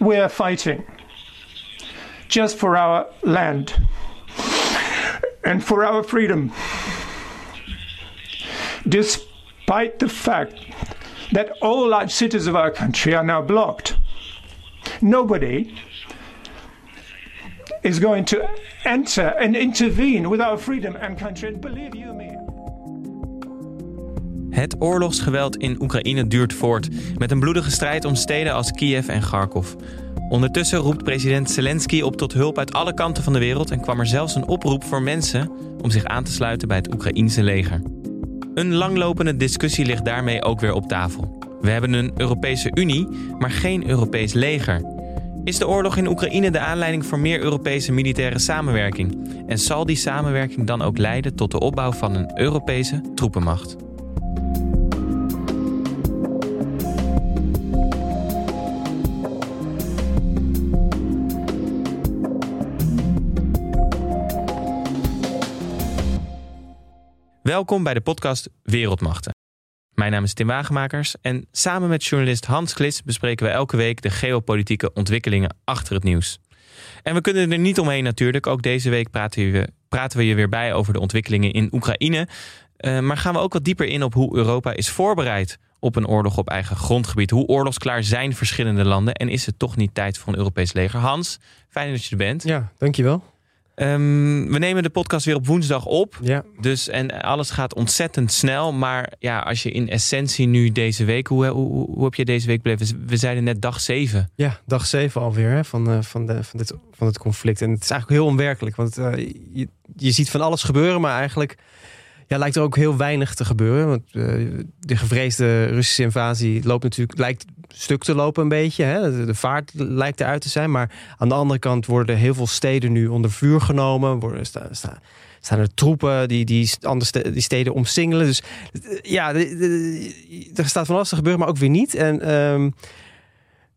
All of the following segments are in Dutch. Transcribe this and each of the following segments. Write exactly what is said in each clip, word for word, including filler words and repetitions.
we are fighting just for our land and for our freedom, despite the fact that all large cities of our country are now blocked. Nobody is going to enter and intervene with our freedom and country, and believe you me. Het oorlogsgeweld in Oekraïne duurt voort, met een bloedige strijd om steden als Kiev en Kharkov. Ondertussen roept president Zelensky op tot hulp uit alle kanten van de wereld en kwam er zelfs een oproep voor mensen om zich aan te sluiten bij het Oekraïense leger. Een langlopende discussie ligt daarmee ook weer op tafel. We hebben een Europese Unie, maar geen Europees leger. Is de oorlog in Oekraïne de aanleiding voor meer Europese militaire samenwerking? En zal die samenwerking dan ook leiden tot de opbouw van een Europese troepenmacht? Welkom bij de podcast Wereldmachten. Mijn naam is Tim Wagenmakers en samen met journalist Hans Klits bespreken we elke week de geopolitieke ontwikkelingen achter het nieuws. En we kunnen er niet omheen natuurlijk. Ook deze week praten we, praten we je weer bij over de ontwikkelingen in Oekraïne. Uh, maar gaan we ook wat dieper in op hoe Europa is voorbereid op een oorlog op eigen grondgebied. Hoe oorlogsklaar zijn verschillende landen en is het toch niet tijd voor een Europees leger? Hans, fijn dat je er bent. Ja, dankjewel. Um, we nemen de podcast weer op woensdag op. Ja. Dus, en alles gaat ontzettend snel. Maar ja, als je in essentie nu deze week... Hoe, hoe, hoe heb je deze week beleefd? We zeiden net dag zeven. Ja, dag zeven alweer hè, van, van, de, van, dit, van het conflict. En het is eigenlijk heel onwerkelijk. Want uh, je, je ziet van alles gebeuren, maar eigenlijk... Ja, lijkt er ook heel weinig te gebeuren. Want uh, de gevreesde Russische invasie loopt natuurlijk, lijkt stuk te lopen een beetje. Hè? De, de vaart lijkt eruit te zijn. Maar aan de andere kant worden heel veel steden nu onder vuur genomen. Worden, sta, sta, staan er troepen die, die, anders, die steden omsingelen. Dus ja, de, de, er staat van alles te gebeuren, maar ook weer niet. En... Um,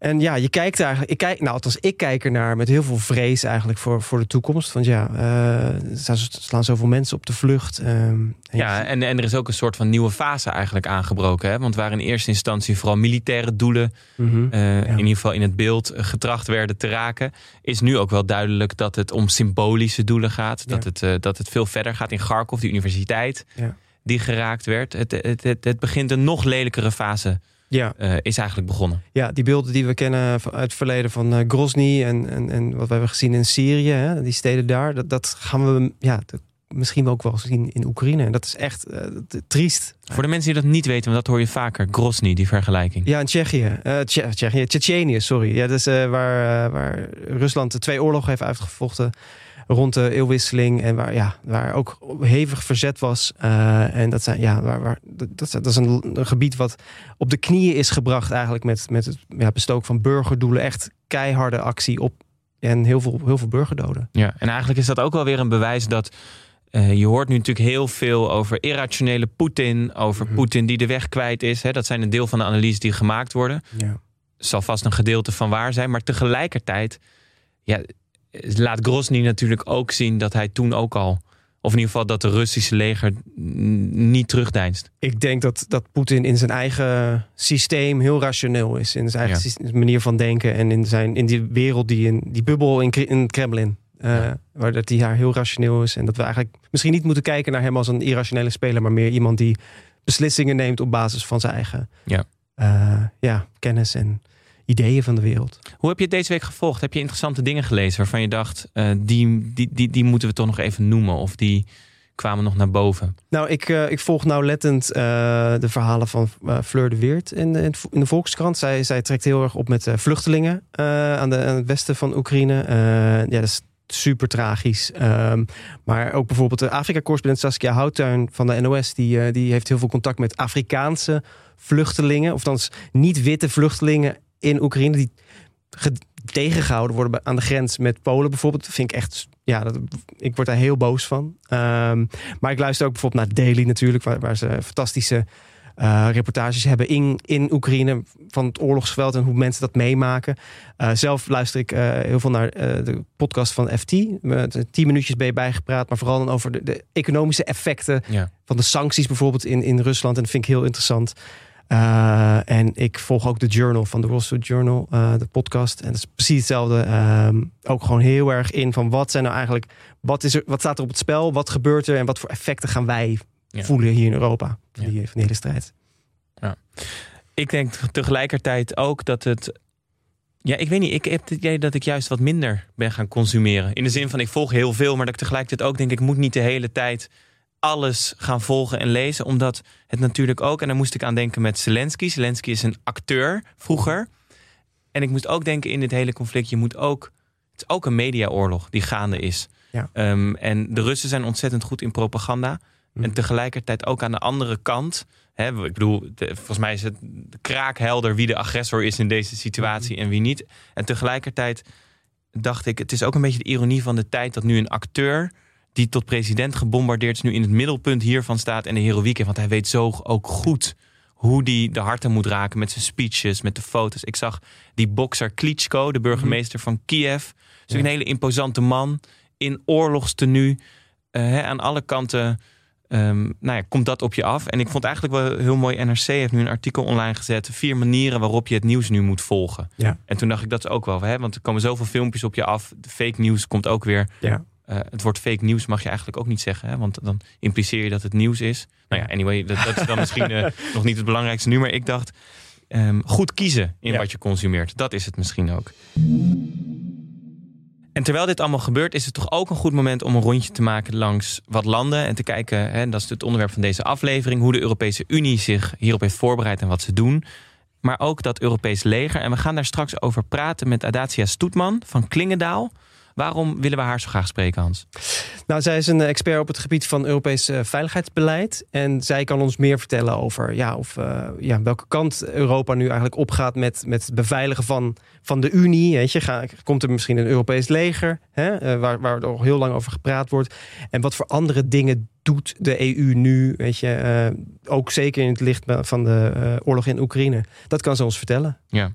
En ja, je kijkt eigenlijk, ik kijk, nou, althans, ik kijk ernaar met heel veel vrees eigenlijk voor, voor de toekomst. Want ja, uh, er slaan zoveel mensen op de vlucht. Uh, en ja, en, en er is ook een soort van nieuwe fase eigenlijk aangebroken. Hè? Want waar in eerste instantie vooral militaire doelen, mm-hmm, uh, ja. in ieder geval in het beeld, getracht werden te raken, is nu ook wel duidelijk dat het om symbolische doelen gaat. Dat, ja. het, uh, dat het veel verder gaat in Kharkov, die universiteit ja. die geraakt werd. Het, het, het, het begint een nog lelijkere fase. Ja. Uh, is eigenlijk begonnen. Ja, die beelden die we kennen uit het verleden van uh, Grozny en, en, en wat we hebben gezien in Syrië, hè, die steden daar, dat, dat gaan we ja, dat misschien ook wel zien in Oekraïne. En dat is echt uh, triest. Voor de mensen die dat niet weten, want dat hoor je vaker, Grozny, die vergelijking. Ja, in Tsjechië. Uh, Tsje- Tsjechië Tsjetsjenië, sorry. Ja, dat is uh, waar, uh, waar Rusland de twee oorlogen heeft uitgevochten rond de eeuwwisseling en waar, ja, waar ook hevig verzet was. Uh, en dat zijn, ja, waar, waar, dat, dat is een, een gebied wat op de knieën is gebracht eigenlijk met, met het ja, bestook van burgerdoelen. Echt keiharde actie op en heel veel, heel veel burgerdoden. Ja, en eigenlijk is dat ook wel weer een bewijs dat uh, je hoort nu natuurlijk heel veel over irrationele Poetin, over mm-hmm. Poetin die de weg kwijt is. Hè? Dat zijn een deel van de analyses die gemaakt worden. Ja. Zal vast een gedeelte van waar zijn, maar tegelijkertijd ja, laat Grozny natuurlijk ook zien dat hij toen ook al... of in ieder geval dat de Russische leger niet terugdeinst. Ik denk dat, dat Poetin in zijn eigen systeem heel rationeel is. In zijn eigen ja. systeem, manier van denken. En in, zijn, in die wereld, die, in, die bubbel in, in Kremlin. Uh, ja. Waar dat hij haar heel rationeel is. En dat we eigenlijk misschien niet moeten kijken naar hem als een irrationele speler. Maar meer iemand die beslissingen neemt op basis van zijn eigen ja. Uh, ja, kennis en... ideeën van de wereld. Hoe heb je het deze week gevolgd? Heb je interessante dingen gelezen waarvan je dacht... Uh, die, die, die, die moeten we toch nog even noemen? Of die kwamen nog naar boven? Nou, ik, uh, ik volg nauwlettend uh, de verhalen van uh, Fleur de Weert in de, in de Volkskrant. Zij, zij trekt heel erg op met uh, vluchtelingen uh, aan, de, aan het westen van Oekraïne. Uh, ja, dat is super tragisch. Um, maar ook bijvoorbeeld de Afrika-correspondent Saskia Houttuin van de N O S... die, uh, die heeft heel veel contact met Afrikaanse vluchtelingen. Of dan niet-witte vluchtelingen... in Oekraïne, die tegengehouden worden aan de grens met Polen bijvoorbeeld. Dat vind ik echt, ja, dat, ik word daar heel boos van. Um, maar ik luister ook bijvoorbeeld naar Daily natuurlijk, waar, waar ze fantastische uh, reportages hebben in, in Oekraïne van het oorlogsgeweld en hoe mensen dat meemaken. Uh, zelf luister ik uh, heel veel naar uh, de podcast van F T. Met tien minuutjes ben je bijgepraat, maar vooral dan over de, de economische effecten ja. van de sancties bijvoorbeeld in, in Rusland. En dat vind ik heel interessant. Uh, en ik volg ook de Journal van de Wall Street Journal, uh, de podcast. En dat is precies hetzelfde. Um, ook gewoon heel erg in van wat zijn nou eigenlijk... Wat, is er, wat staat er op het spel? Wat gebeurt er? En wat voor effecten gaan wij ja. voelen hier in Europa? Van die, ja. van die hele strijd. Ja. Ik denk tegelijkertijd ook dat het... Ja, ik weet niet. Ik heb het idee dat ik juist wat minder ben gaan consumeren. In de zin van, ik volg heel veel. Maar dat ik tegelijkertijd ook denk, ik moet niet de hele tijd... alles gaan volgen en lezen. Omdat het natuurlijk ook... en daar moest ik aan denken met Zelensky. Zelensky is een acteur vroeger. En ik moest ook denken in dit hele conflict... je moet ook... het is ook een mediaoorlog die gaande is. Ja. Um, en de Russen zijn ontzettend goed in propaganda. Mm. En tegelijkertijd ook aan de andere kant... Hè, ik bedoel, de, volgens mij is het kraakhelder... wie de agressor is in deze situatie mm. en wie niet. En tegelijkertijd dacht ik... het is ook een beetje de ironie van de tijd... dat nu een acteur... die tot president gebombardeerd is, nu in het middelpunt hiervan staat en de heroïek heeft. Want hij weet zo ook goed hoe die de harten moet raken met zijn speeches, met de foto's. Ik zag die bokser Klitschko, de burgemeester van Kiev. Dus ja. Een hele imposante man in oorlogstenue. Uh, aan alle kanten um, nou ja, komt dat op je af. En ik vond eigenlijk wel heel mooi, N R C heeft nu een artikel online gezet. Vier manieren waarop je het nieuws nu moet volgen. Ja. En toen dacht ik, dat is ook wel. Hè? Want er komen zoveel filmpjes op je af. De fake nieuws komt ook weer... Ja. Uh, het woord fake nieuws mag je eigenlijk ook niet zeggen. Hè? Want dan impliceer je dat het nieuws is. Nou ja, anyway, dat, dat is dan misschien uh, nog niet het belangrijkste nu. Maar ik dacht, um, goed kiezen in ja. wat je consumeert. Dat is het misschien ook. En terwijl dit allemaal gebeurt, is het toch ook een goed moment om een rondje te maken langs wat landen. En te kijken, hè, dat is het onderwerp van deze aflevering, hoe de Europese Unie zich hierop heeft voorbereid en wat ze doen. Maar ook dat Europees leger. En we gaan daar straks over praten met Adatia Stoetman van Clingendael. Waarom willen we haar zo graag spreken, Hans? Nou, zij is een expert op het gebied van Europees uh, veiligheidsbeleid. En zij kan ons meer vertellen over ja, of, uh, ja, welke kant Europa nu eigenlijk opgaat... met, met het beveiligen van, van de Unie. Weet je, ga, komt er misschien een Europees leger, hè, uh, waar, waar er al heel lang over gepraat wordt. En wat voor andere dingen doet de E U nu? Weet je, uh, ook zeker in het licht van de uh, oorlog in Oekraïne. Dat kan ze ons vertellen. Ja.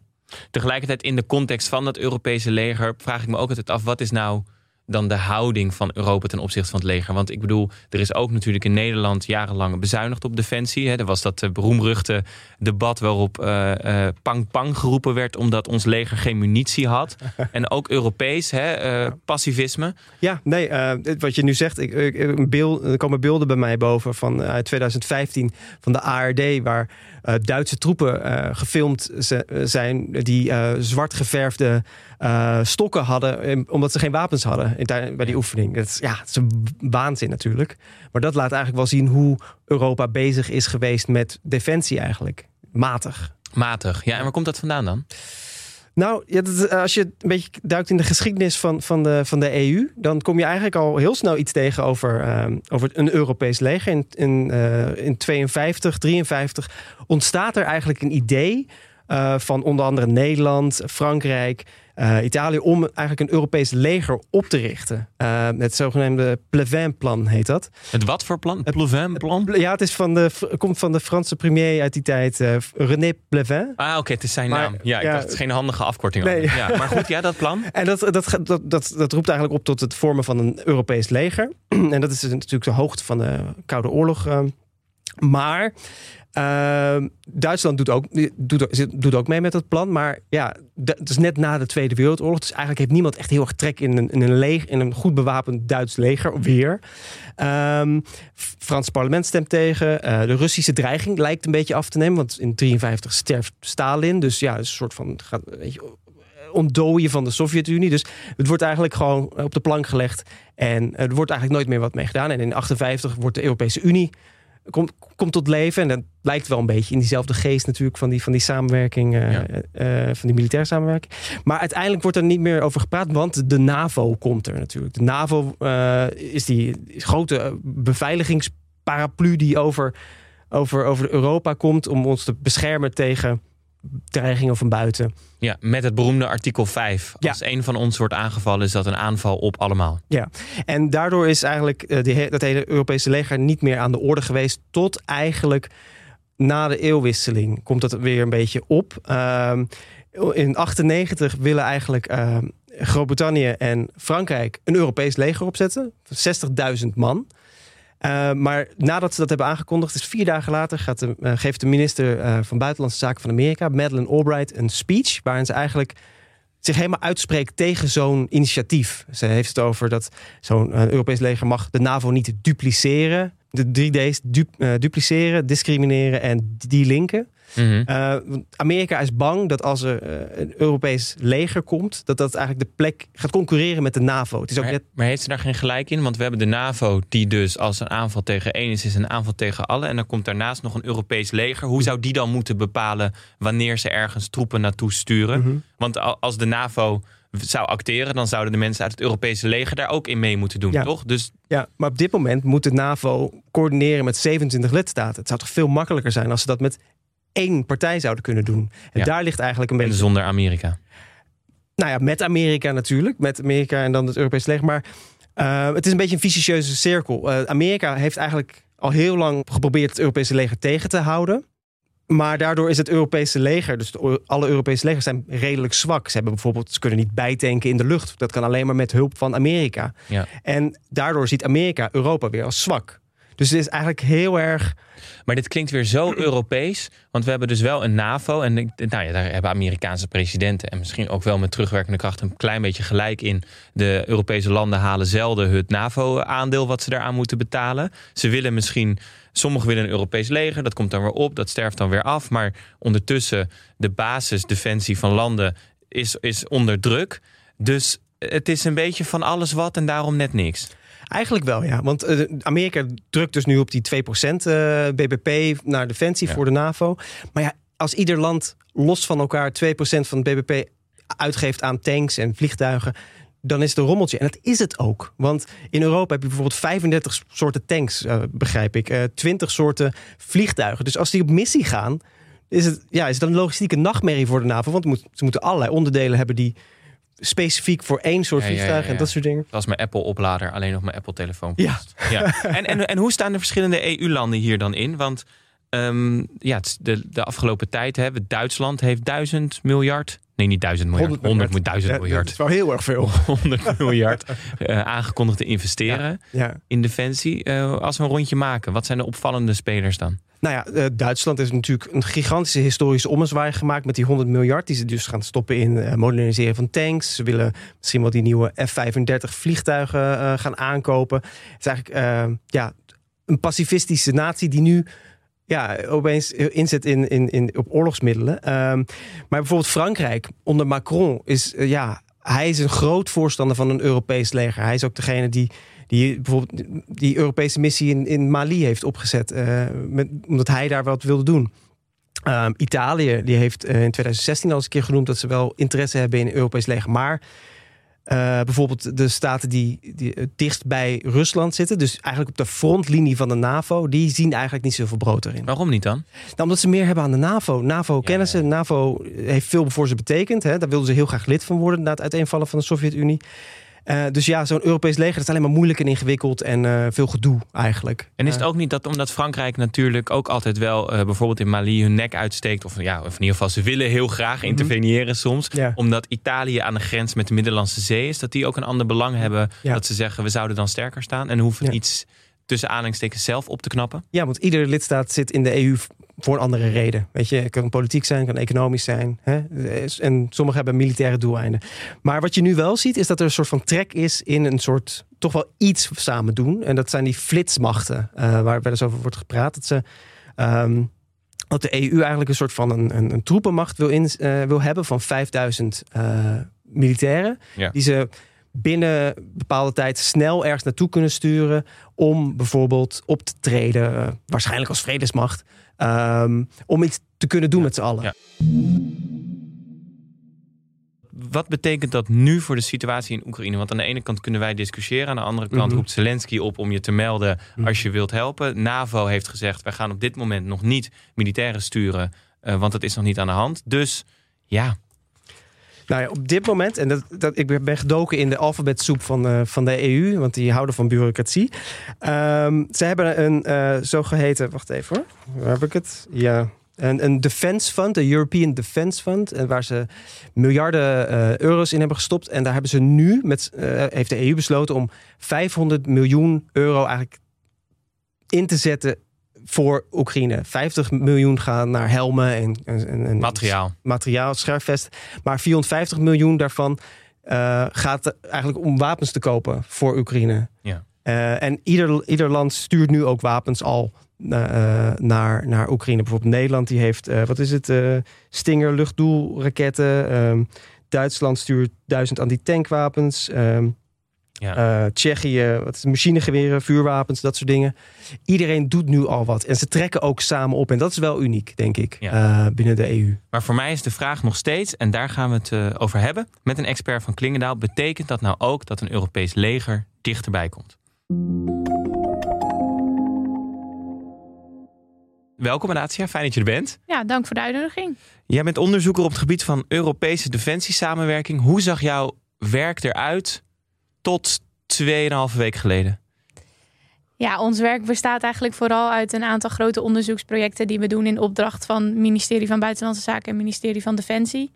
Tegelijkertijd in de context van dat Europese leger... vraag ik me ook altijd af, wat is nou dan de houding van Europa ten opzichte van het leger? Want ik bedoel, er is ook natuurlijk in Nederland jarenlang bezuinigd op defensie. Hè? Er was dat beroemruchte debat waarop uh, uh, pang pang geroepen werd... omdat ons leger geen munitie had. En ook Europees, hè, uh, passivisme. Ja, nee, uh, wat je nu zegt, ik, ik, beeld, er komen beelden bij mij boven... van uh, tweeduizend vijftien van de A R D, waar... Uh, Duitse troepen uh, gefilmd z- zijn die uh, zwart geverfde uh, stokken hadden, omdat ze geen wapens hadden bij die ja. oefening. Dat is, ja, dat is een waanzin natuurlijk. Maar dat laat eigenlijk wel zien hoe Europa bezig is geweest met defensie eigenlijk. Matig. Matig. Ja, en waar komt dat vandaan dan? Nou, ja, dat, als je een beetje duikt in de geschiedenis van, van, de, van de E U... dan kom je eigenlijk al heel snel iets tegen over, uh, over een Europees leger. In, in, uh, in tweeënvijftig, drieënvijftig ontstaat er eigenlijk een idee... Uh, van onder andere Nederland, Frankrijk, uh, Italië... om eigenlijk een Europees leger op te richten. Uh, het zogenaamde Pleven-plan heet dat. Het wat voor plan? Het Pleven-plan? Ja, het is van de, komt van de Franse premier uit die tijd, uh, René Pleven. Ah, oké, okay, het is zijn maar, naam. Ja, ik ja, dacht, het is geen handige afkorting. Nee. Ja, maar goed, ja, dat plan. En dat, dat, dat, dat, dat roept eigenlijk op tot het vormen van een Europees leger. En dat is natuurlijk de hoogte van de Koude Oorlog. Uh, maar... Uh, Duitsland doet ook, doet, doet ook mee met dat plan. Maar ja, het is net na de Tweede Wereldoorlog. Dus eigenlijk heeft niemand echt heel erg trek in een, in een, leger, in een goed bewapend Duits leger. Weer. Um, Frans parlement stemt tegen. Uh, de Russische dreiging lijkt een beetje af te nemen. Want in negentien drieënvijftig sterft Stalin. Dus ja, een soort van... Gaat, weet je, ontdooien van de Sovjet-Unie. Dus het wordt eigenlijk gewoon op de plank gelegd. En er wordt eigenlijk nooit meer wat mee gedaan. En in negentien achtenvijftig wordt de Europese Unie... Komt kom tot leven. En dat lijkt wel een beetje in diezelfde geest natuurlijk... van die, van die samenwerking, uh, ja. uh, van die militaire samenwerking. Maar uiteindelijk wordt er niet meer over gepraat... want de NAVO komt er natuurlijk. De NAVO uh, is die grote beveiligingsparaplu... die over, over, over Europa komt... om ons te beschermen tegen dreigingen van buiten. Ja, met het beroemde artikel vijf. Als ja. een van ons wordt aangevallen... is dat een aanval op allemaal. Ja, en daardoor is eigenlijk uh, die he- dat hele Europese leger... niet meer aan de orde geweest... tot eigenlijk na de eeuwwisseling komt dat weer een beetje op. Uh, in achtennegentig willen eigenlijk uh, Groot-Brittannië en Frankrijk... een Europees leger opzetten. zestigduizend man. Uh, maar nadat ze dat hebben aangekondigd, dus vier dagen later... Gaat de, uh, geeft de minister uh, van Buitenlandse Zaken van Amerika, Madeleine Albright, een speech waarin ze eigenlijk zich helemaal uitspreekt tegen zo'n initiatief. Ze heeft het over dat zo'n uh, Europees leger mag de NAVO niet dupliceren. De drie D's du- uh, dupliceren, discrimineren en delinken. Mm-hmm. Uh, Amerika is bang dat als er uh, een Europees leger komt, dat dat eigenlijk de plek gaat concurreren met de NAVO. Het is ook maar, net... maar heeft ze daar geen gelijk in? Want we hebben de NAVO die dus als een aanval tegen één is, is een aanval tegen allen. En dan komt daarnaast nog een Europees leger. Hoe zou die dan moeten bepalen wanneer ze ergens troepen naartoe sturen? Mm-hmm. Want als de NAVO zou acteren, dan zouden de mensen uit het Europese leger daar ook in mee moeten doen, ja. toch? Dus... Ja, maar op dit moment moet de NAVO coördineren met zevenentwintig lidstaten. Het zou toch veel makkelijker zijn als ze dat met één partij zouden kunnen doen. En ja. daar ligt eigenlijk een beetje... En zonder Amerika. Nou ja, met Amerika natuurlijk. Met Amerika en dan het Europese leger. Maar uh, het is een beetje een vicieuze cirkel. Uh, Amerika heeft eigenlijk al heel lang geprobeerd het Europese leger tegen te houden. Maar daardoor is het Europese leger, dus de, alle Europese legers zijn redelijk zwak. Ze hebben bijvoorbeeld, ze kunnen niet bijtanken in de lucht. Dat kan alleen maar met hulp van Amerika. Ja. En daardoor ziet Amerika Europa weer als zwak. Dus het is eigenlijk heel erg... Maar dit klinkt weer zo Europees. Want we hebben dus wel een NAVO. En nou ja, daar hebben Amerikaanse presidenten en misschien ook wel met terugwerkende kracht een klein beetje gelijk in. De Europese landen halen zelden het NAVO-aandeel wat ze daaraan moeten betalen. Ze willen misschien... Sommigen willen een Europees leger. Dat komt dan weer op. Dat sterft dan weer af. Maar ondertussen de basisdefensie van landen is, is onder druk. Dus het is een beetje van alles wat en daarom net niks. Eigenlijk wel, ja. Want Amerika drukt dus nu op die twee procent B B P naar defensie ja. voor de NAVO. Maar ja, als ieder land los van elkaar twee procent van het B B P uitgeeft aan tanks en vliegtuigen, dan is het een rommeltje. En dat is het ook. Want in Europa heb je bijvoorbeeld vijfendertig soorten tanks, uh, begrijp ik. Uh, twintig soorten vliegtuigen. Dus als die op missie gaan, is het, ja, is het een logistieke nachtmerrie voor de NAVO. Want moet, ze moeten allerlei onderdelen hebben die specifiek voor één soort ja, vliegtuigen ja, ja, ja. en dat soort dingen. Dat is mijn Apple-oplader, alleen nog mijn Apple-telefoon kost. Ja. Ja. En, en, en hoe staan de verschillende E U-landen hier dan in? Want um, ja, de, de afgelopen tijd hebben Duitsland heeft duizend miljard... Nee, niet duizend miljard. honderd, duizend ja, miljard. Dat is wel heel erg veel. honderd miljard uh, aangekondigd te investeren ja, ja. in defensie. Uh, als we een rondje maken, wat zijn de opvallende spelers dan? Nou ja, uh, Duitsland heeft natuurlijk een gigantische historische ommezwaai gemaakt met die honderd miljard. Die ze dus gaan stoppen in uh, moderniseren van tanks. Ze willen misschien wel die nieuwe F vijfendertig vliegtuigen uh, gaan aankopen. Het is eigenlijk uh, ja, een pacifistische natie die nu... Ja, opeens inzet in, in, in, op oorlogsmiddelen. Um, maar bijvoorbeeld Frankrijk onder Macron is... Uh, ja, hij is een groot voorstander van een Europees leger. Hij is ook degene die, die bijvoorbeeld die Europese missie in, in Mali heeft opgezet. Uh, met, omdat hij daar wat wilde doen. Um, Italië die heeft uh, in tweeduizend zestien al eens een keer genoemd dat ze wel interesse hebben in een Europees leger. Maar uh, bijvoorbeeld de staten die, die dicht bij Rusland zitten, dus eigenlijk op de frontlinie van de NAVO, die zien eigenlijk niet zoveel brood erin. Waarom niet dan? Nou, omdat ze meer hebben aan de NAVO. NAVO kennen ze. Ja, ja. NAVO heeft veel voor ze betekend. Hè? Daar wilden ze heel graag lid van worden na het uiteenvallen van de Sovjet-Unie. Uh, dus ja, zo'n Europees leger, dat is alleen maar moeilijk en ingewikkeld en uh, veel gedoe eigenlijk. En is het ook niet dat, omdat Frankrijk natuurlijk ook altijd wel uh, bijvoorbeeld in Mali hun nek uitsteekt, of, ja, of in ieder geval ze willen heel graag interveneren mm-hmm. soms, ja. omdat Italië aan de grens met de Middellandse Zee is, dat die ook een ander belang hebben ja. dat ze zeggen we zouden dan sterker staan en hoeven ja. iets tussen aanhalingstekens zelf op te knappen? Ja, want ieder lidstaat zit in de E U voor een andere reden. Weet je, het kan politiek zijn, het kan economisch zijn. Hè? En sommigen hebben militaire doeleinden. Maar wat je nu wel ziet, is dat er een soort van trek is in een soort, toch wel iets samen doen. En dat zijn die flitsmachten, uh, waar wel eens over wordt gepraat. Dat ze um, dat de E U eigenlijk een soort van een, een, een troepenmacht wil, in, uh, wil hebben van vijfduizend uh, militairen. Ja. Die ze binnen een bepaalde tijd snel ergens naartoe kunnen sturen om bijvoorbeeld op te treden, uh, waarschijnlijk als vredesmacht, um, om iets te kunnen doen ja. met z'n allen. Ja. Wat betekent dat nu voor de situatie in Oekraïne? Want aan de ene kant kunnen wij discussiëren, aan de andere kant mm-hmm. roept Zelensky op om je te melden mm-hmm. als je wilt helpen. NAVO heeft gezegd, wij gaan op dit moment nog niet militairen sturen, uh, want dat is nog niet aan de hand. Dus ja... Nou ja, op dit moment, en dat, dat, ik ben gedoken in de alfabetsoep van, uh, van de E U, want die houden van bureaucratie. Um, ze hebben een uh, zogeheten, wacht even hoor, waar heb ik het? Ja, een, een defense fund, de European Defense Fund, en waar ze miljarden uh, euro's in hebben gestopt. En daar hebben ze nu, met, uh, heeft de E U besloten om vijfhonderd miljoen euro eigenlijk in te zetten voor Oekraïne. vijftig miljoen gaan naar helmen en, en, en materiaal, materiaal scherfvest. Maar vierhonderdvijftig miljoen daarvan uh, gaat eigenlijk om wapens te kopen voor Oekraïne. Ja. Uh, en ieder, ieder land stuurt nu ook wapens al uh, naar, naar Oekraïne. Bijvoorbeeld Nederland, die heeft, uh, wat is het, uh, Stinger luchtdoelraketten. Uh, Duitsland stuurt duizend antitankwapens. Uh, ja. uh, Tsjechië, wat is het, machinegeweren, vuurwapens, dat soort dingen. Iedereen doet nu al wat. En ze trekken ook samen op. En dat is wel uniek, denk ik, ja. uh, binnen de E U. Maar voor mij is de vraag nog steeds, en daar gaan we het uh, over hebben, met een expert van Clingendael. Betekent dat nou ook dat een Europees leger dichterbij komt? Welkom Adatia, fijn dat je er bent. Ja, dank voor de uitnodiging. Jij bent onderzoeker op het gebied van Europese defensiesamenwerking. Hoe zag jouw werk eruit tot tweeënhalve week geleden? Ja, ons werk bestaat eigenlijk vooral uit een aantal grote onderzoeksprojecten die we doen in opdracht van het ministerie van Buitenlandse Zaken en ministerie van Defensie.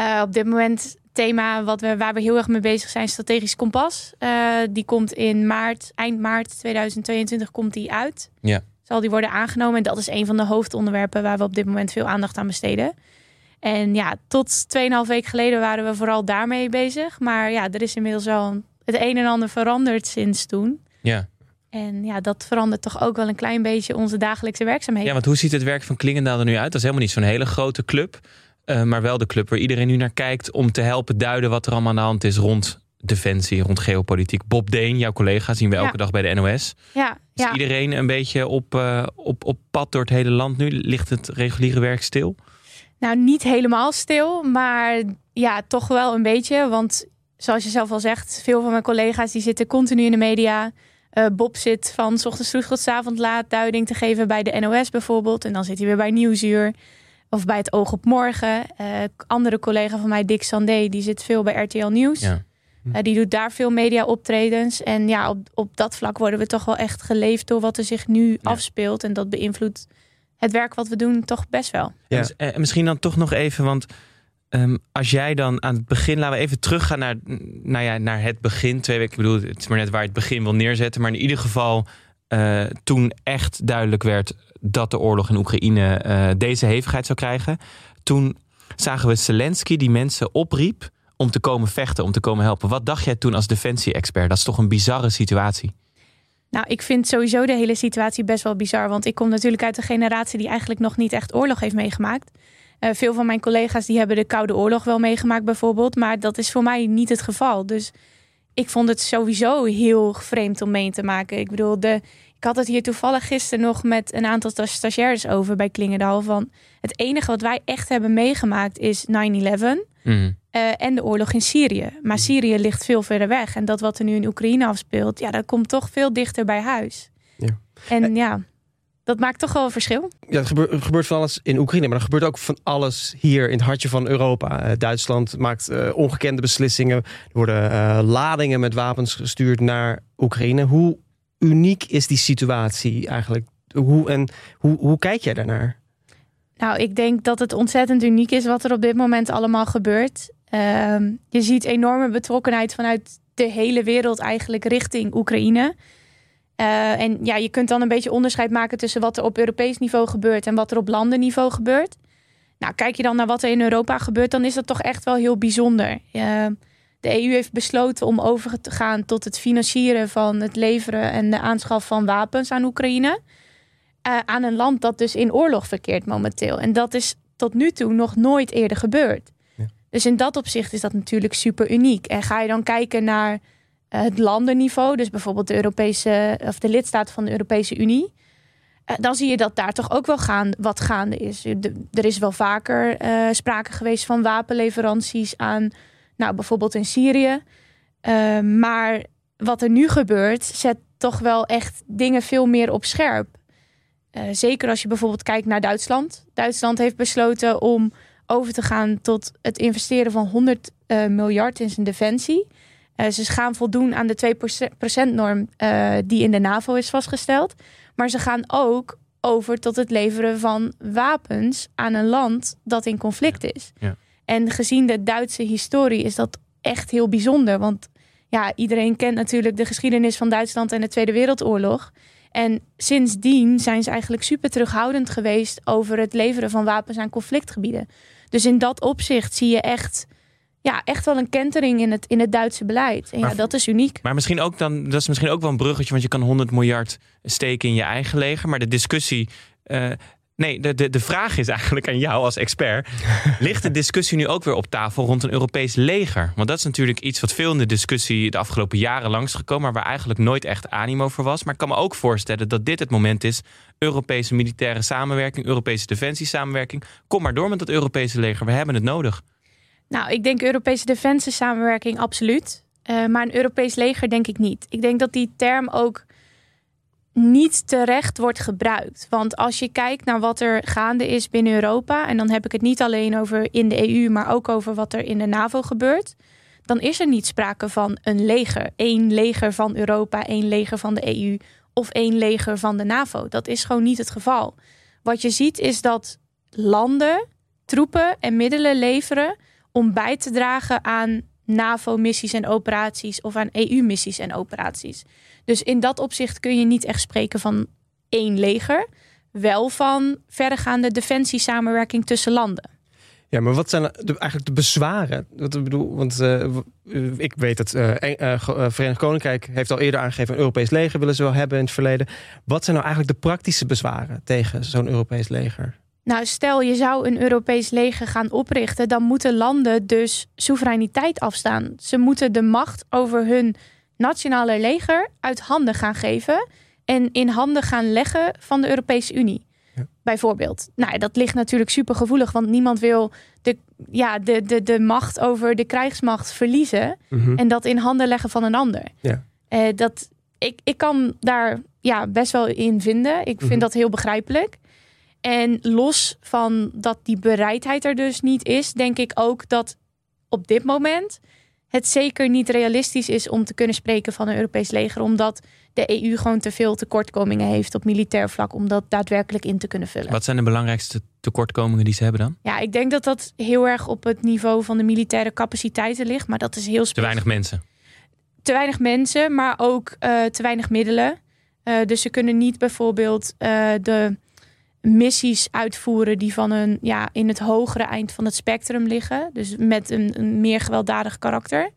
Uh, op dit moment thema wat we, waar we heel erg mee bezig zijn, strategisch kompas. Uh, die komt in maart, eind maart tweeduizend tweeëntwintig komt die uit. Ja. Zal die worden aangenomen en dat is een van de hoofdonderwerpen waar we op dit moment veel aandacht aan besteden. En ja, tot tweeënhalve week geleden waren we vooral daarmee bezig. Maar ja, er is inmiddels wel het een en ander veranderd sinds toen. Ja. En ja, dat verandert toch ook wel een klein beetje onze dagelijkse werkzaamheden. Ja, want hoe ziet het werk van Clingendael er nu uit? Dat is helemaal niet zo'n hele grote club. Uh, maar wel de club waar iedereen nu naar kijkt om te helpen duiden wat er allemaal aan de hand is rond defensie, rond geopolitiek. Bob Deen, jouw collega, zien we elke ja. dag bij de N O S. Ja, is ja. iedereen een beetje op, uh, op, op pad door het hele land nu? Ligt het reguliere werk stil? Nou, niet helemaal stil, maar ja, toch wel een beetje. Want zoals je zelf al zegt, veel van mijn collega's die zitten continu in de media. Uh, Bob zit van 's ochtends vroeg tot 's avonds laat duiding te geven bij de N O S bijvoorbeeld. En dan zit hij weer bij Nieuwsuur. Of bij het Oog op Morgen. Uh, andere collega van mij, Dick Sandé, die zit veel bij R T L Nieuws. Ja. Uh, die doet daar veel media optredens. En ja, op, op dat vlak worden we toch wel echt geleefd door wat er zich nu ja. afspeelt. En dat beïnvloedt het werk wat we doen toch best wel. Ja. En, en misschien dan toch nog even, want um, als jij dan aan het begin, laten we even teruggaan naar, nou ja, naar het begin. Twee weken, ik bedoel, het is maar net waar je het begin wil neerzetten. Maar in ieder geval, uh, toen echt duidelijk werd dat de oorlog in Oekraïne uh, deze hevigheid zou krijgen. Toen zagen we Zelensky die mensen opriep om te komen vechten, om te komen helpen. Wat dacht jij toen als defensie-expert? Dat is toch een bizarre situatie? Nou, ik vind sowieso de hele situatie best wel bizar. Want ik kom natuurlijk uit een generatie die eigenlijk nog niet echt oorlog heeft meegemaakt. Uh, veel van mijn collega's die hebben de Koude Oorlog wel meegemaakt bijvoorbeeld. Maar dat is voor mij niet het geval. Dus ik vond het sowieso heel vreemd om mee te maken. Ik bedoel, de... Ik had het hier toevallig gisteren nog met een aantal stagiaires over bij Clingendael. Van het enige wat wij echt hebben meegemaakt is nine eleven mm. uh, en de oorlog in Syrië. Maar Syrië ligt veel verder weg. En dat wat er nu in Oekraïne afspeelt, ja, dat komt toch veel dichter bij huis. Ja. En ja, dat maakt toch wel een verschil. Ja, er gebeurt, er gebeurt van alles in Oekraïne, maar er gebeurt ook van alles hier in het hartje van Europa. Uh, Duitsland maakt uh, ongekende beslissingen. Er worden uh, ladingen met wapens gestuurd naar Oekraïne. Hoe uniek is die situatie eigenlijk? Hoe, en hoe, hoe kijk jij daarnaar? Nou, ik denk dat het ontzettend uniek is wat er op dit moment allemaal gebeurt. Uh, je ziet enorme betrokkenheid vanuit de hele wereld eigenlijk richting Oekraïne. Uh, en ja, je kunt dan een beetje onderscheid maken tussen wat er op Europees niveau gebeurt en wat er op landenniveau gebeurt. Nou, kijk je dan naar wat er in Europa gebeurt, dan is dat toch echt wel heel bijzonder. Uh, De E U heeft besloten om over te gaan tot het financieren van het leveren en de aanschaf van wapens aan Oekraïne. Uh, aan een land dat dus in oorlog verkeert momenteel. En dat is tot nu toe nog nooit eerder gebeurd. Ja. Dus in dat opzicht is dat natuurlijk super uniek. En ga je dan kijken naar uh, het landenniveau, dus bijvoorbeeld de Europese of de lidstaten van de Europese Unie. Uh, dan zie je dat daar toch ook wel gaan, wat gaande is. De, er is wel vaker uh, sprake geweest van wapenleveranties aan. Nou, bijvoorbeeld in Syrië. Uh, maar wat er nu gebeurt, zet toch wel echt dingen veel meer op scherp. Uh, zeker als je bijvoorbeeld kijkt naar Duitsland. Duitsland heeft besloten om over te gaan tot het investeren van honderd uh, miljard in zijn defensie. Uh, ze gaan voldoen aan de twee procent norm uh, die in de NAVO is vastgesteld. Maar ze gaan ook over tot het leveren van wapens aan een land dat in conflict is. Ja. En gezien de Duitse historie is dat echt heel bijzonder. Want ja, iedereen kent natuurlijk de geschiedenis van Duitsland en de Tweede Wereldoorlog. En sindsdien zijn ze eigenlijk super terughoudend geweest over het leveren van wapens aan conflictgebieden. Dus in dat opzicht zie je echt, ja, echt wel een kentering in het, in het Duitse beleid. En maar, ja, dat is uniek. Maar misschien ook dan, dat is misschien ook wel een bruggetje, want je kan honderd miljard steken in je eigen leger. Maar de discussie... Uh, Nee, de, de, de vraag is eigenlijk aan jou als expert. Ligt de discussie nu ook weer op tafel rond een Europees leger? Want dat is natuurlijk iets wat veel in de discussie de afgelopen jaren langs gekomen, maar waar eigenlijk nooit echt animo voor was. Maar ik kan me ook voorstellen dat dit het moment is. Europese militaire samenwerking, Europese defensiesamenwerking. Kom maar door met dat Europese leger. We hebben het nodig. Nou, ik denk Europese defensiesamenwerking absoluut. Uh, maar een Europees leger denk ik niet. Ik denk dat die term ook niet terecht wordt gebruikt. Want als je kijkt naar wat er gaande is binnen Europa, en dan heb ik het niet alleen over in de E U, maar ook over wat er in de NAVO gebeurt, dan is er niet sprake van een leger. Eén leger van Europa, één leger van de E U of één leger van de NAVO. Dat is gewoon niet het geval. Wat je ziet is dat landen troepen en middelen leveren om bij te dragen aan NAVO-missies en operaties of aan E U-missies en operaties. Dus in dat opzicht kun je niet echt spreken van één leger. Wel van verregaande defensiesamenwerking tussen landen. Ja, maar wat zijn de, eigenlijk de bezwaren? Wat ik bedoel, want uh, ik weet dat uh, uh, Verenigd Koninkrijk heeft al eerder aangegeven een Europees leger willen ze wel hebben in het verleden. Wat zijn nou eigenlijk de praktische bezwaren tegen zo'n Europees leger? Nou, stel je zou een Europees leger gaan oprichten, dan moeten landen dus soevereiniteit afstaan. Ze moeten de macht over hun nationale leger uit handen gaan geven en in handen gaan leggen van de Europese Unie, ja. Bijvoorbeeld. Nou, dat ligt natuurlijk supergevoelig, want niemand wil de, ja, de, de, de macht over de krijgsmacht verliezen mm-hmm. en dat in handen leggen van een ander. Ja. Uh, dat, ik, ik kan daar ja, best wel in vinden. Ik vind mm-hmm. dat heel begrijpelijk. En los van dat die bereidheid er dus niet is, denk ik ook dat op dit moment het zeker niet realistisch is om te kunnen spreken van een Europees leger, omdat de E U gewoon te veel tekortkomingen heeft op militair vlak om dat daadwerkelijk in te kunnen vullen. Wat zijn de belangrijkste tekortkomingen die ze hebben dan? Ja, ik denk dat dat heel erg op het niveau van de militaire capaciteiten ligt, maar dat is heel specifiek. Te weinig mensen? Te weinig mensen, maar ook uh, te weinig middelen. Uh, dus ze kunnen niet bijvoorbeeld uh, de missies uitvoeren die van een ja, in het hogere eind van het spectrum liggen. Dus met een, een meer gewelddadig karakter.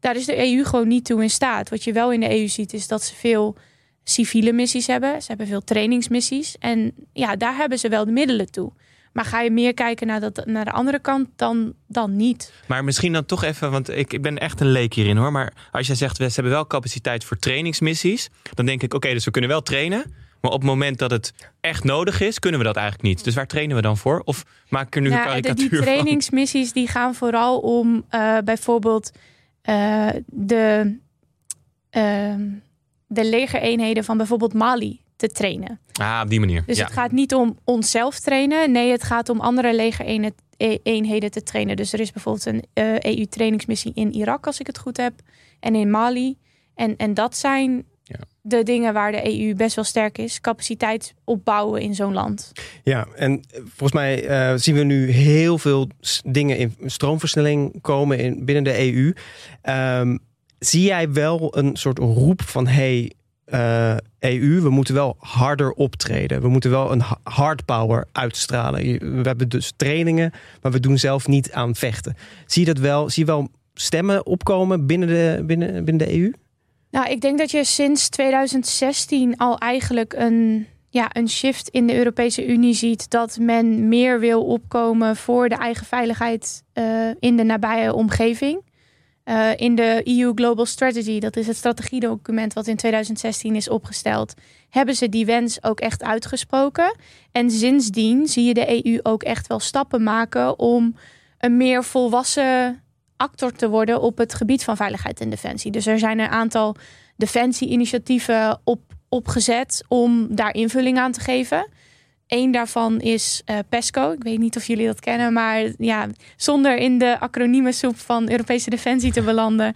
Daar is de E U gewoon niet toe in staat. Wat je wel in de E U ziet is dat ze veel civiele missies hebben. Ze hebben veel trainingsmissies. En ja, daar hebben ze wel de middelen toe. Maar ga je meer kijken naar, dat, naar de andere kant, dan, dan niet. Maar misschien dan toch even, want ik, ik ben echt een leek hierin hoor. Maar als jij zegt, we hebben wel capaciteit voor trainingsmissies. Dan denk ik, oké, okay, dus we kunnen wel trainen. Maar op het moment dat het echt nodig is, kunnen we dat eigenlijk niet. Dus waar trainen we dan voor? Of maak ik er nu nou, een karikatuur van? Die trainingsmissies die gaan vooral om uh, bijvoorbeeld uh, de, uh, de legereenheden van bijvoorbeeld Mali te trainen. Ah, op die manier. Dus ja. Het gaat niet om onszelf trainen. Nee, het gaat om andere legereenheden te trainen. Dus er is bijvoorbeeld een uh, E U-trainingsmissie in Irak, als ik het goed heb. En in Mali. En, en dat zijn de dingen waar de E U best wel sterk is. Capaciteit opbouwen in zo'n land. Ja, en volgens mij uh, zien we nu heel veel dingen in stroomversnelling komen in, binnen de E U. Um, zie jij wel een soort roep van hey, uh, E U, we moeten wel harder optreden. We moeten wel een hard power uitstralen. We hebben dus trainingen, maar we doen zelf niet aan vechten. Zie je dat wel? Zie je wel stemmen opkomen binnen de, binnen, binnen de E U? Nou, ik denk dat je sinds tweeduizend zestien al eigenlijk een, ja, een shift in de Europese Unie ziet, dat men meer wil opkomen voor de eigen veiligheid uh, in de nabije omgeving. Uh, in de E U Global Strategy, dat is het strategiedocument wat in tweeduizend zestien is opgesteld, hebben ze die wens ook echt uitgesproken. En sindsdien zie je de E U ook echt wel stappen maken om een meer volwassen actor te worden op het gebied van veiligheid en defensie. Dus er zijn een aantal defensie-initiatieven op, opgezet om daar invulling aan te geven. Eén daarvan is uh, PESCO. Ik weet niet of jullie dat kennen, maar ja, zonder in de acroniemensoep van Europese defensie te belanden,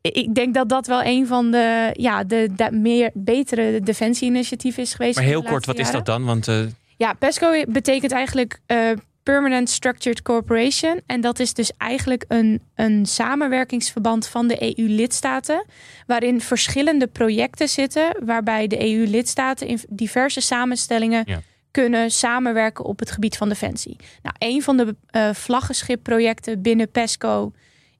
ik denk dat dat wel een van de, ja, de, de meer betere defensie-initiatieven is geweest. Maar heel kort, wat jaren. Is dat dan? Want, uh... Ja, PESCO betekent eigenlijk Uh, Permanent Structured Cooperation. En dat is dus eigenlijk een, een samenwerkingsverband van de E U-lidstaten... waarin verschillende projecten zitten... waarbij de E U-lidstaten in diverse samenstellingen... Ja. kunnen samenwerken op het gebied van defensie. Nou, een van de uh, vlaggenschipprojecten binnen PESCO...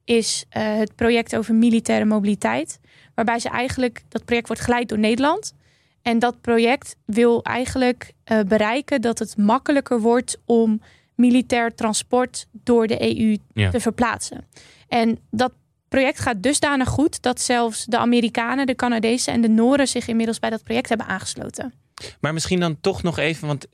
is uh, het project over militaire mobiliteit. Waarbij ze eigenlijk... dat project wordt geleid door Nederland... En dat project wil eigenlijk uh, bereiken dat het makkelijker wordt om militair transport door de E U ja. te verplaatsen. En dat project gaat dusdanig goed dat zelfs de Amerikanen, de Canadezen en de Noren zich inmiddels bij dat project hebben aangesloten. Maar misschien dan toch nog even, want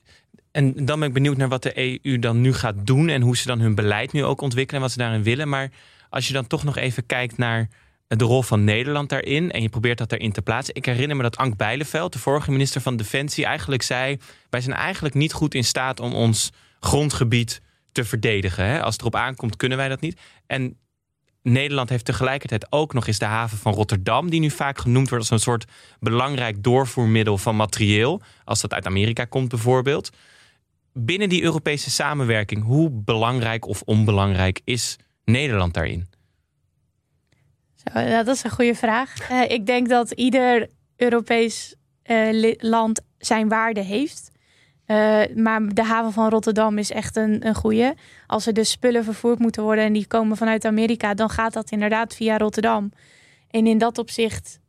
en dan ben ik benieuwd naar wat de E U dan nu gaat doen en hoe ze dan hun beleid nu ook ontwikkelen en wat ze daarin willen. Maar als je dan toch nog even kijkt naar de rol van Nederland daarin... en je probeert dat daarin te plaatsen. Ik herinner me dat Ank Bijleveld, de vorige minister van Defensie... eigenlijk zei, wij zijn eigenlijk niet goed in staat... om ons grondgebied te verdedigen. Hè? Als het erop aankomt, kunnen wij dat niet. En Nederland heeft tegelijkertijd ook nog eens de haven van Rotterdam... die nu vaak genoemd wordt als een soort belangrijk doorvoermiddel van materieel. Als dat uit Amerika komt bijvoorbeeld. Binnen die Europese samenwerking... hoe belangrijk of onbelangrijk is Nederland daarin? Zo, dat is een goede vraag. Uh, ik denk dat ieder Europees uh, land zijn waarde heeft. Uh, maar de haven van Rotterdam is echt een, een goede. Als er dus spullen vervoerd moeten worden en die komen vanuit Amerika... dan gaat dat inderdaad via Rotterdam. En in dat opzicht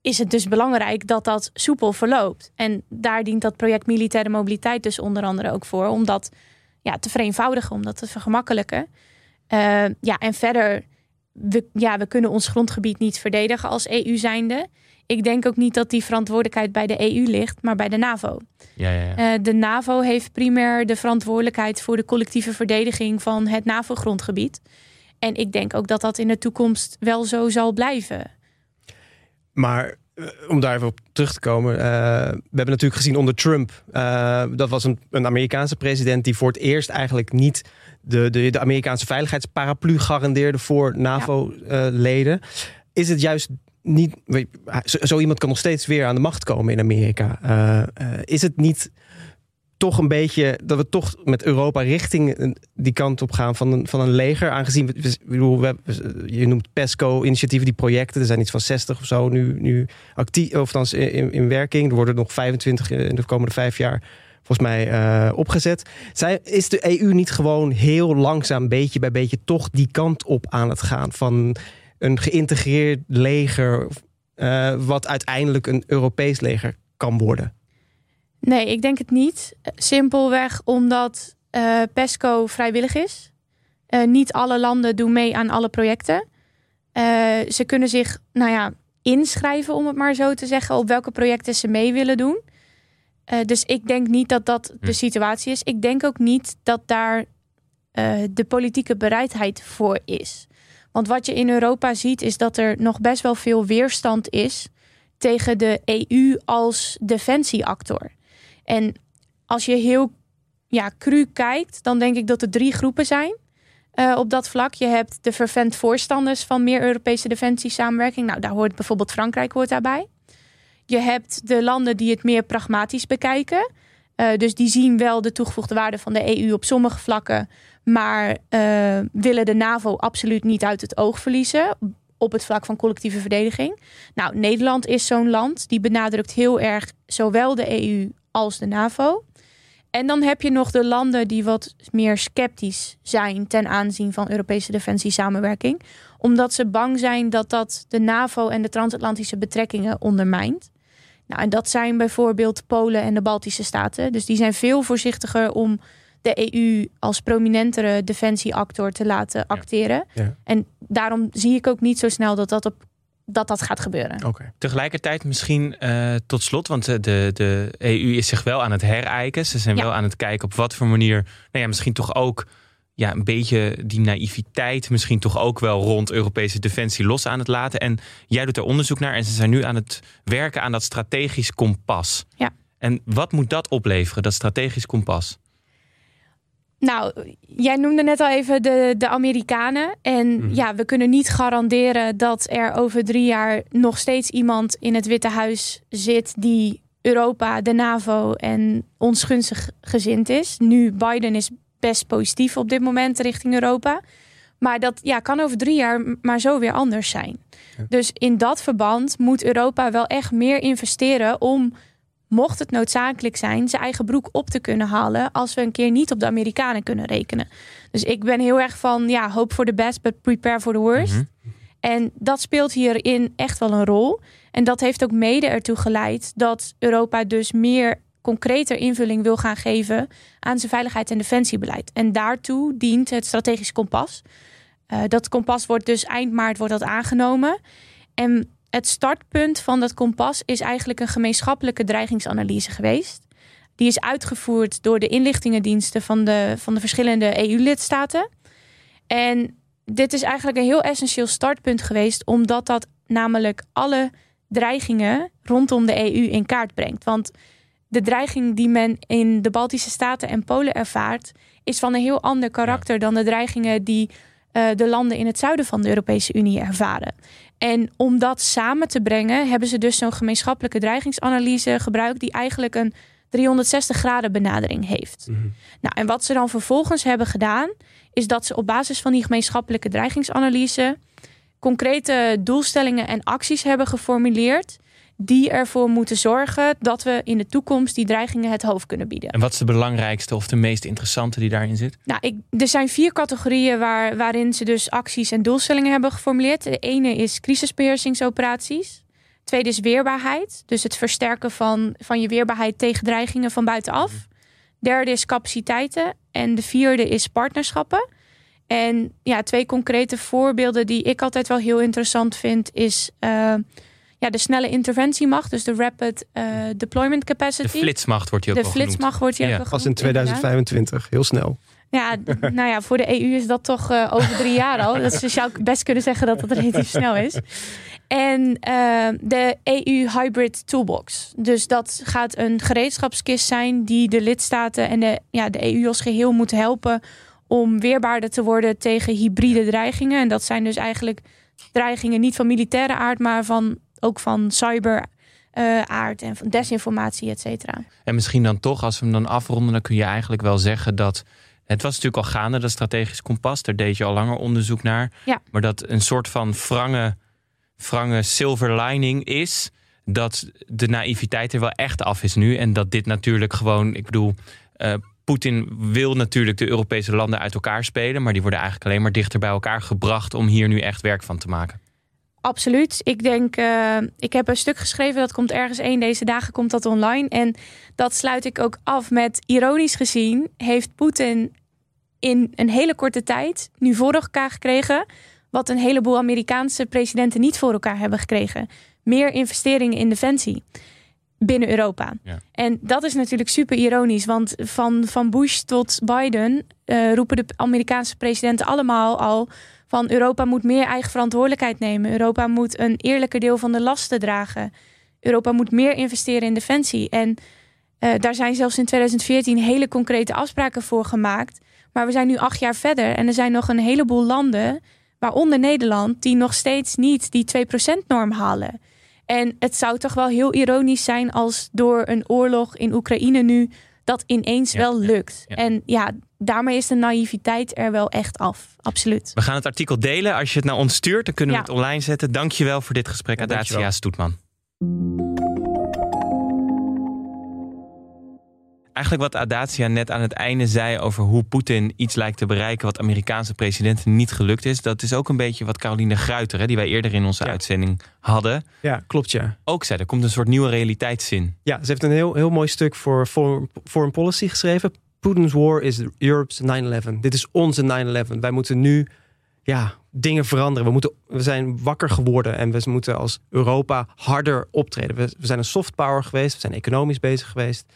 is het dus belangrijk dat dat soepel verloopt. En daar dient dat project Militaire Mobiliteit dus onder andere ook voor. Om dat ja, te vereenvoudigen, om dat te vergemakkelijken. Uh, ja, en verder... We, ja, we kunnen ons grondgebied niet verdedigen als E U-zijnde. Ik denk ook niet dat die verantwoordelijkheid bij de E U ligt, maar bij de NAVO. Ja, ja, ja. Uh, de NAVO heeft primair de verantwoordelijkheid voor de collectieve verdediging van het NAVO-grondgebied. En ik denk ook dat dat in de toekomst wel zo zal blijven. Maar om daar even op terug te komen. Uh, we hebben natuurlijk gezien onder Trump. Uh, dat was een, een Amerikaanse president die voor het eerst eigenlijk niet... De, de, de Amerikaanse veiligheidsparaplu garandeerde voor NAVO-leden. Ja. Uh, is het juist niet... Zo, zo iemand kan nog steeds weer aan de macht komen in Amerika. Uh, uh, is het niet toch een beetje... dat we toch met Europa richting die kant op gaan van een, van een leger? Aangezien, we, we, we, we, we, je noemt PESCO-initiatieven, die projecten. Er zijn iets van zestig of zo nu, nu actief, of althans in, in werking. Er worden nog vijfentwintig in de komende vijf jaar... volgens mij uh, opgezet. Zij, is de E U niet gewoon heel langzaam, beetje bij beetje, toch die kant op aan het gaan van een geïntegreerd leger, uh, wat uiteindelijk een Europees leger kan worden? Nee, ik denk het niet. Simpelweg omdat uh, PESCO vrijwillig is. Uh, niet alle landen doen mee aan alle projecten. Uh, ze kunnen zich, nou ja, inschrijven, om het maar zo te zeggen, op welke projecten ze mee willen doen. Uh, dus ik denk niet dat dat de situatie is. Ik denk ook niet dat daar uh, de politieke bereidheid voor is. Want wat je in Europa ziet is dat er nog best wel veel weerstand is... tegen de E U als defensieactor. En als je heel ja, cru kijkt, dan denk ik dat er drie groepen zijn uh, op dat vlak. Je hebt de fervent voorstanders van meer Europese defensiesamenwerking. Nou, daar hoort bijvoorbeeld Frankrijk hoort daarbij. Je hebt de landen die het meer pragmatisch bekijken. Uh, dus die zien wel de toegevoegde waarde van de E U op sommige vlakken. Maar uh, willen de NAVO absoluut niet uit het oog verliezen. Op het vlak van collectieve verdediging. Nou, Nederland is zo'n land. Die benadrukt heel erg zowel de E U als de NAVO. En dan heb je nog de landen die wat meer sceptisch zijn... ten aanzien van Europese defensiesamenwerking. Omdat ze bang zijn dat dat de NAVO en de transatlantische betrekkingen ondermijnt. Nou, en dat zijn bijvoorbeeld Polen en de Baltische Staten. Dus die zijn veel voorzichtiger om de E U als prominentere defensieactor te laten acteren. Ja. Ja. En daarom zie ik ook niet zo snel dat dat, op, dat, dat gaat gebeuren. Okay. Tegelijkertijd misschien uh, tot slot, want de, de E U is zich wel aan het herijken. Ze zijn ja. wel aan het kijken op wat voor manier, nou ja, misschien toch ook... ja, een beetje die naïviteit misschien toch ook wel rond Europese defensie los aan het laten. En jij doet er onderzoek naar en ze zijn nu aan het werken aan dat strategisch kompas. Ja. En wat moet dat opleveren, dat strategisch kompas? Nou, jij noemde net al even de, de Amerikanen. En mm. ja, we kunnen niet garanderen dat er over drie jaar nog steeds iemand in het Witte Huis zit die Europa, de NAVO en ons gunstig gezind is. Nu Biden is best positief op dit moment richting Europa. Maar dat ja, kan over drie jaar maar zo weer anders zijn. Ja. Dus in dat verband moet Europa wel echt meer investeren om, mocht het noodzakelijk zijn, zijn eigen broek op te kunnen halen als we een keer niet op de Amerikanen kunnen rekenen. Dus ik ben heel erg van ja, hope for the best, but prepare for the worst. Mm-hmm. En dat speelt hierin echt wel een rol. En dat heeft ook mede ertoe geleid dat Europa dus meer concreter invulling wil gaan geven aan zijn veiligheid en defensiebeleid. En daartoe dient het strategisch kompas. Uh, dat kompas wordt dus eind maart wordt dat aangenomen. En het startpunt van dat kompas is eigenlijk een gemeenschappelijke dreigingsanalyse geweest. Die is uitgevoerd door de inlichtingendiensten van de, van de verschillende E U-lidstaten. En dit is eigenlijk een heel essentieel startpunt geweest, omdat dat namelijk alle dreigingen rondom de E U in kaart brengt. Want de dreiging die men in de Baltische Staten en Polen ervaart is van een heel ander karakter ja. dan de dreigingen die uh, de landen in het zuiden van de Europese Unie ervaren. En om dat samen te brengen hebben ze dus zo'n gemeenschappelijke dreigingsanalyse gebruikt die eigenlijk een driehonderdzestig graden benadering heeft. Mm-hmm. Nou, en wat ze dan vervolgens hebben gedaan is dat ze op basis van die gemeenschappelijke dreigingsanalyse concrete doelstellingen en acties hebben geformuleerd die ervoor moeten zorgen dat we in de toekomst die dreigingen het hoofd kunnen bieden. En wat is de belangrijkste of de meest interessante die daarin zit? Nou, ik, er zijn vier categorieën waar, waarin ze dus acties en doelstellingen hebben geformuleerd. De ene is crisisbeheersingsoperaties. De tweede is weerbaarheid. Dus het versterken van, van je weerbaarheid tegen dreigingen van buitenaf. De derde is capaciteiten. En de vierde is partnerschappen. En ja, twee concrete voorbeelden die ik altijd wel heel interessant vind is Uh, Ja, de snelle interventiemacht, dus de Rapid uh, Deployment Capacity. De flitsmacht wordt hier ook de wel genoemd. De flitsmacht wordt hier ja. ook wel genoemd. Pas in tweeduizend vijfentwintig, heel snel. Ja, d- nou ja, voor de E U is dat toch uh, over drie jaar al. Dus je zou best kunnen zeggen dat dat relatief snel is. En uh, de E U Hybrid Toolbox. Dus dat gaat een gereedschapskist zijn die de lidstaten en de, ja, de E U als geheel moet helpen om weerbaarder te worden tegen hybride dreigingen. En dat zijn dus eigenlijk dreigingen niet van militaire aard, maar van ook van cyber uh, aard en van desinformatie, et cetera. En misschien dan toch, als we hem dan afronden, dan kun je eigenlijk wel zeggen dat het was natuurlijk al gaande, dat strategisch kompas. Daar deed je al langer onderzoek naar. Ja. Maar dat een soort van wrange, wrange silver lining is dat de naïviteit er wel echt af is nu. En dat dit natuurlijk gewoon, ik bedoel, Uh, Poetin wil natuurlijk de Europese landen uit elkaar spelen, maar die worden eigenlijk alleen maar dichter bij elkaar gebracht om hier nu echt werk van te maken. Absoluut. Ik denk, uh, ik heb een stuk geschreven, dat komt ergens één deze dagen, komt dat online. En dat sluit ik ook af met, ironisch gezien, heeft Poetin in een hele korte tijd nu voor elkaar gekregen wat een heleboel Amerikaanse presidenten niet voor elkaar hebben gekregen. Meer investeringen in defensie binnen Europa. Ja. En dat is natuurlijk super ironisch, want van, van Bush tot Biden uh, roepen de Amerikaanse presidenten allemaal al van Europa moet meer eigen verantwoordelijkheid nemen. Europa moet een eerlijker deel van de lasten dragen. Europa moet meer investeren in defensie. En uh, daar zijn zelfs in tweeduizend veertien hele concrete afspraken voor gemaakt. Maar we zijn nu acht jaar verder en er zijn nog een heleboel landen, waaronder Nederland, die nog steeds niet die twee procent norm halen. En het zou toch wel heel ironisch zijn als door een oorlog in Oekraïne nu dat ineens ja, wel lukt. Ja, ja. En ja, daarmee is de naïviteit er wel echt af. Absoluut. We gaan het artikel delen. Als je het naar ons stuurt, dan kunnen we ja. het online zetten. Dankjewel voor dit gesprek, ja, Adatia Stoetman. Eigenlijk wat Adatia net aan het einde zei over hoe Poetin iets lijkt te bereiken wat Amerikaanse presidenten niet gelukt is. Dat is ook een beetje wat Caroline Gruiter, hè, die wij eerder in onze ja. uitzending hadden. Ja, klopt ja. Ook zei, er komt een soort nieuwe realiteitszin. Ja, ze heeft een heel, heel mooi stuk voor Foreign Policy geschreven. Putin's war is Europe's nine eleven. Dit is onze nine eleven. Wij moeten nu ja, dingen veranderen. We, moeten, we zijn wakker geworden en we moeten als Europa harder optreden. We, we zijn een soft power geweest. We zijn economisch bezig geweest.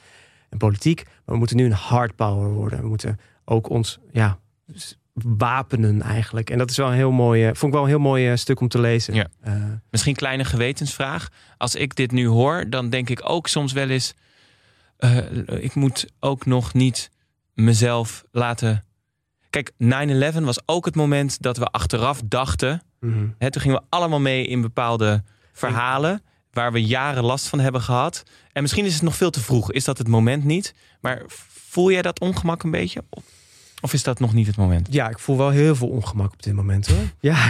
En politiek, maar we moeten nu een hard power worden. We moeten ook ons ja, wapenen eigenlijk. En dat is wel een heel mooie, vond ik wel een heel mooi stuk om te lezen. Ja. Uh, Misschien kleine gewetensvraag. Als ik dit nu hoor, dan denk ik ook soms wel eens, Uh, ik moet ook nog niet mezelf laten. Kijk, nine eleven was ook het moment dat we achteraf dachten, mm-hmm. hè, toen gingen we allemaal mee in bepaalde verhalen waar we jaren last van hebben gehad. En misschien is het nog veel te vroeg. Is dat het moment niet? Maar voel jij dat ongemak een beetje? Of is dat nog niet het moment? Ja, ik voel wel heel veel ongemak op dit moment, hoor. Ja,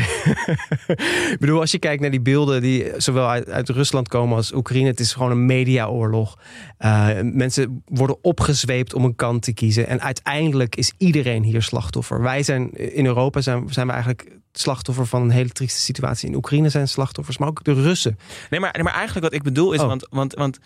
ik bedoel, als je kijkt naar die beelden die zowel uit, uit Rusland komen als Oekraïne, het is gewoon een mediaoorlog. Uh, mensen worden opgezweept om een kant te kiezen. En uiteindelijk is iedereen hier slachtoffer. Wij zijn in Europa zijn, zijn we eigenlijk slachtoffer van een hele trieste situatie. In Oekraïne zijn slachtoffers, maar ook de Russen. Nee, maar, maar eigenlijk wat ik bedoel is, oh. want... want, want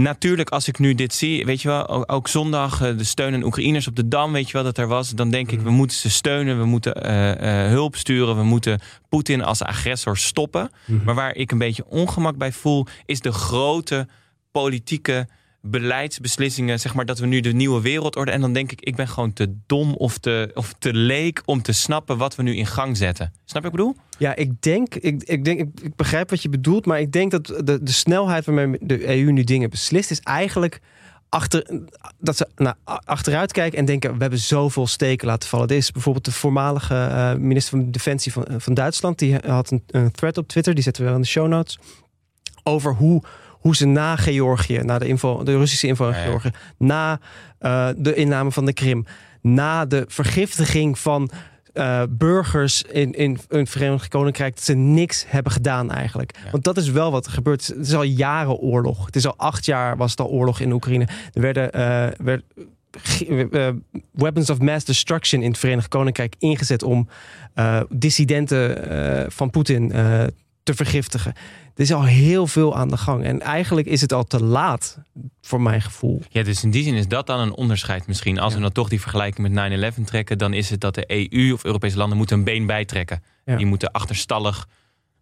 natuurlijk, als ik nu dit zie, weet je wel, ook, ook zondag de steun aan Oekraïners op de Dam, weet je wel, dat er was. Dan denk ik, we moeten ze steunen, we moeten uh, uh, hulp sturen, we moeten Poetin als agressor stoppen. Mm-hmm. Maar waar ik een beetje ongemak bij voel, is de grote politieke beleidsbeslissingen, zeg maar, dat we nu de nieuwe wereldorde, en dan denk ik, ik ben gewoon te dom of te, of te leek om te snappen wat we nu in gang zetten. Snap je wat ik bedoel? Ja, ik denk, ik, ik, denk ik, ik begrijp wat je bedoelt, maar ik denk dat de, de snelheid waarmee de E U nu dingen beslist, is eigenlijk achter, dat ze nou, achteruit kijken en denken, we hebben zoveel steken laten vallen. Dit is bijvoorbeeld de voormalige uh, minister van Defensie van, van Duitsland, die had een, een thread op Twitter, die zetten we wel in de show notes, over hoe Hoe ze na Georgië, na de, inval, de Russische inval in Georgië, na uh, de inname van de Krim, na de vergiftiging van uh, burgers in, in, in het Verenigd Koninkrijk, dat ze niks hebben gedaan eigenlijk. Ja. Want dat is wel wat er gebeurt. Het is al jaren oorlog. Het is al acht jaar was het al oorlog in Oekraïne. Er werden... Uh, werd, Uh, weapons of mass destruction in het Verenigd Koninkrijk ingezet om uh, dissidenten uh, van Poetin uh, te vergiftigen. Er is al heel veel aan de gang. En eigenlijk is het al te laat, voor mijn gevoel. Ja, dus in die zin is dat dan een onderscheid misschien. Als ja. we dan toch die vergelijking met nine eleven trekken, dan is het dat de E U of Europese landen moeten een been bijtrekken. Ja. Die moeten achterstallig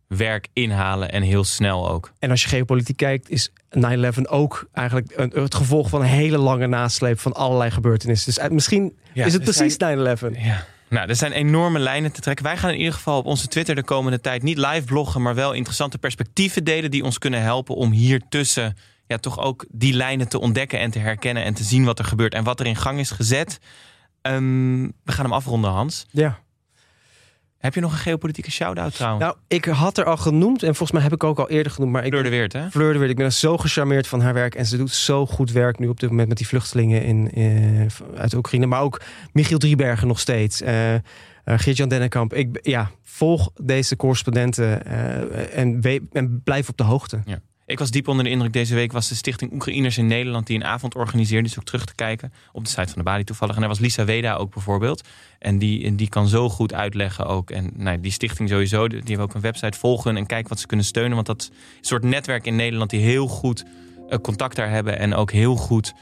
werk inhalen en heel snel ook. En als je geopolitiek kijkt, is nine eleven ook eigenlijk een, het gevolg van een hele lange nasleep van allerlei gebeurtenissen. Dus misschien ja, is het dus precies hij... nine eleven. Ja. Nou, er zijn enorme lijnen te trekken. Wij gaan in ieder geval op onze Twitter de komende tijd niet live bloggen, maar wel interessante perspectieven delen die ons kunnen helpen om hier tussen ja, toch ook die lijnen te ontdekken en te herkennen en te zien wat er gebeurt en wat er in gang is gezet. Um, we gaan hem afronden, Hans. Ja. Heb je nog een geopolitieke shout-out trouwens? Nou, ik had er al genoemd en volgens mij heb ik ook al eerder genoemd. Maar ik, Fleur de Weert, hè? Fleur de Weert. Ik ben zo gecharmeerd van haar werk en ze doet zo goed werk nu op dit moment met die vluchtelingen in, in, uit Oekraïne. Maar ook Michiel Driebergen nog steeds. Uh, uh, Geert-Jan Dennekamp. Ik, ja, volg deze correspondenten uh, en, we, en blijf op de hoogte. Ja. Ik was diep onder de indruk. Deze week was de Stichting Oekraïners in Nederland die een avond organiseerde. Dus ook terug te kijken op de site van de Bali toevallig. En daar was Lisa Weda ook bijvoorbeeld. En die, die kan zo goed uitleggen ook. En nou, die stichting sowieso, die hebben ook een website. Volg hun en kijk wat ze kunnen steunen. Want dat is een soort netwerk in Nederland die heel goed contact daar hebben. En ook heel goed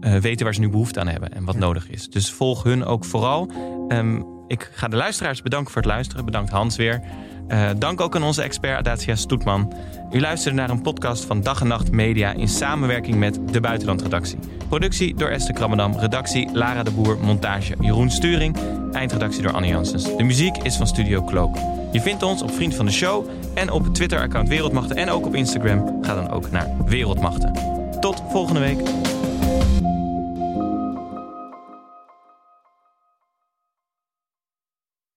uh, weten waar ze nu behoefte aan hebben en wat ja. nodig is. Dus volg hun ook vooral. Um, ik ga de luisteraars bedanken voor het luisteren. Bedankt Hans weer. Uh, dank ook aan onze expert Adatia Stoetman. U luisterde naar een podcast van Dag en Nacht Media in samenwerking met de Buitenlandredactie. Productie door Esther Krammerdam, redactie Lara de Boer, montage Jeroen Sturing, eindredactie door Anne Janssens. De muziek is van Studio Cloak. Je vindt ons op Vriend van de Show en op het Twitter-account Wereldmachten en ook op Instagram. Ga dan ook naar Wereldmachten. Tot volgende week.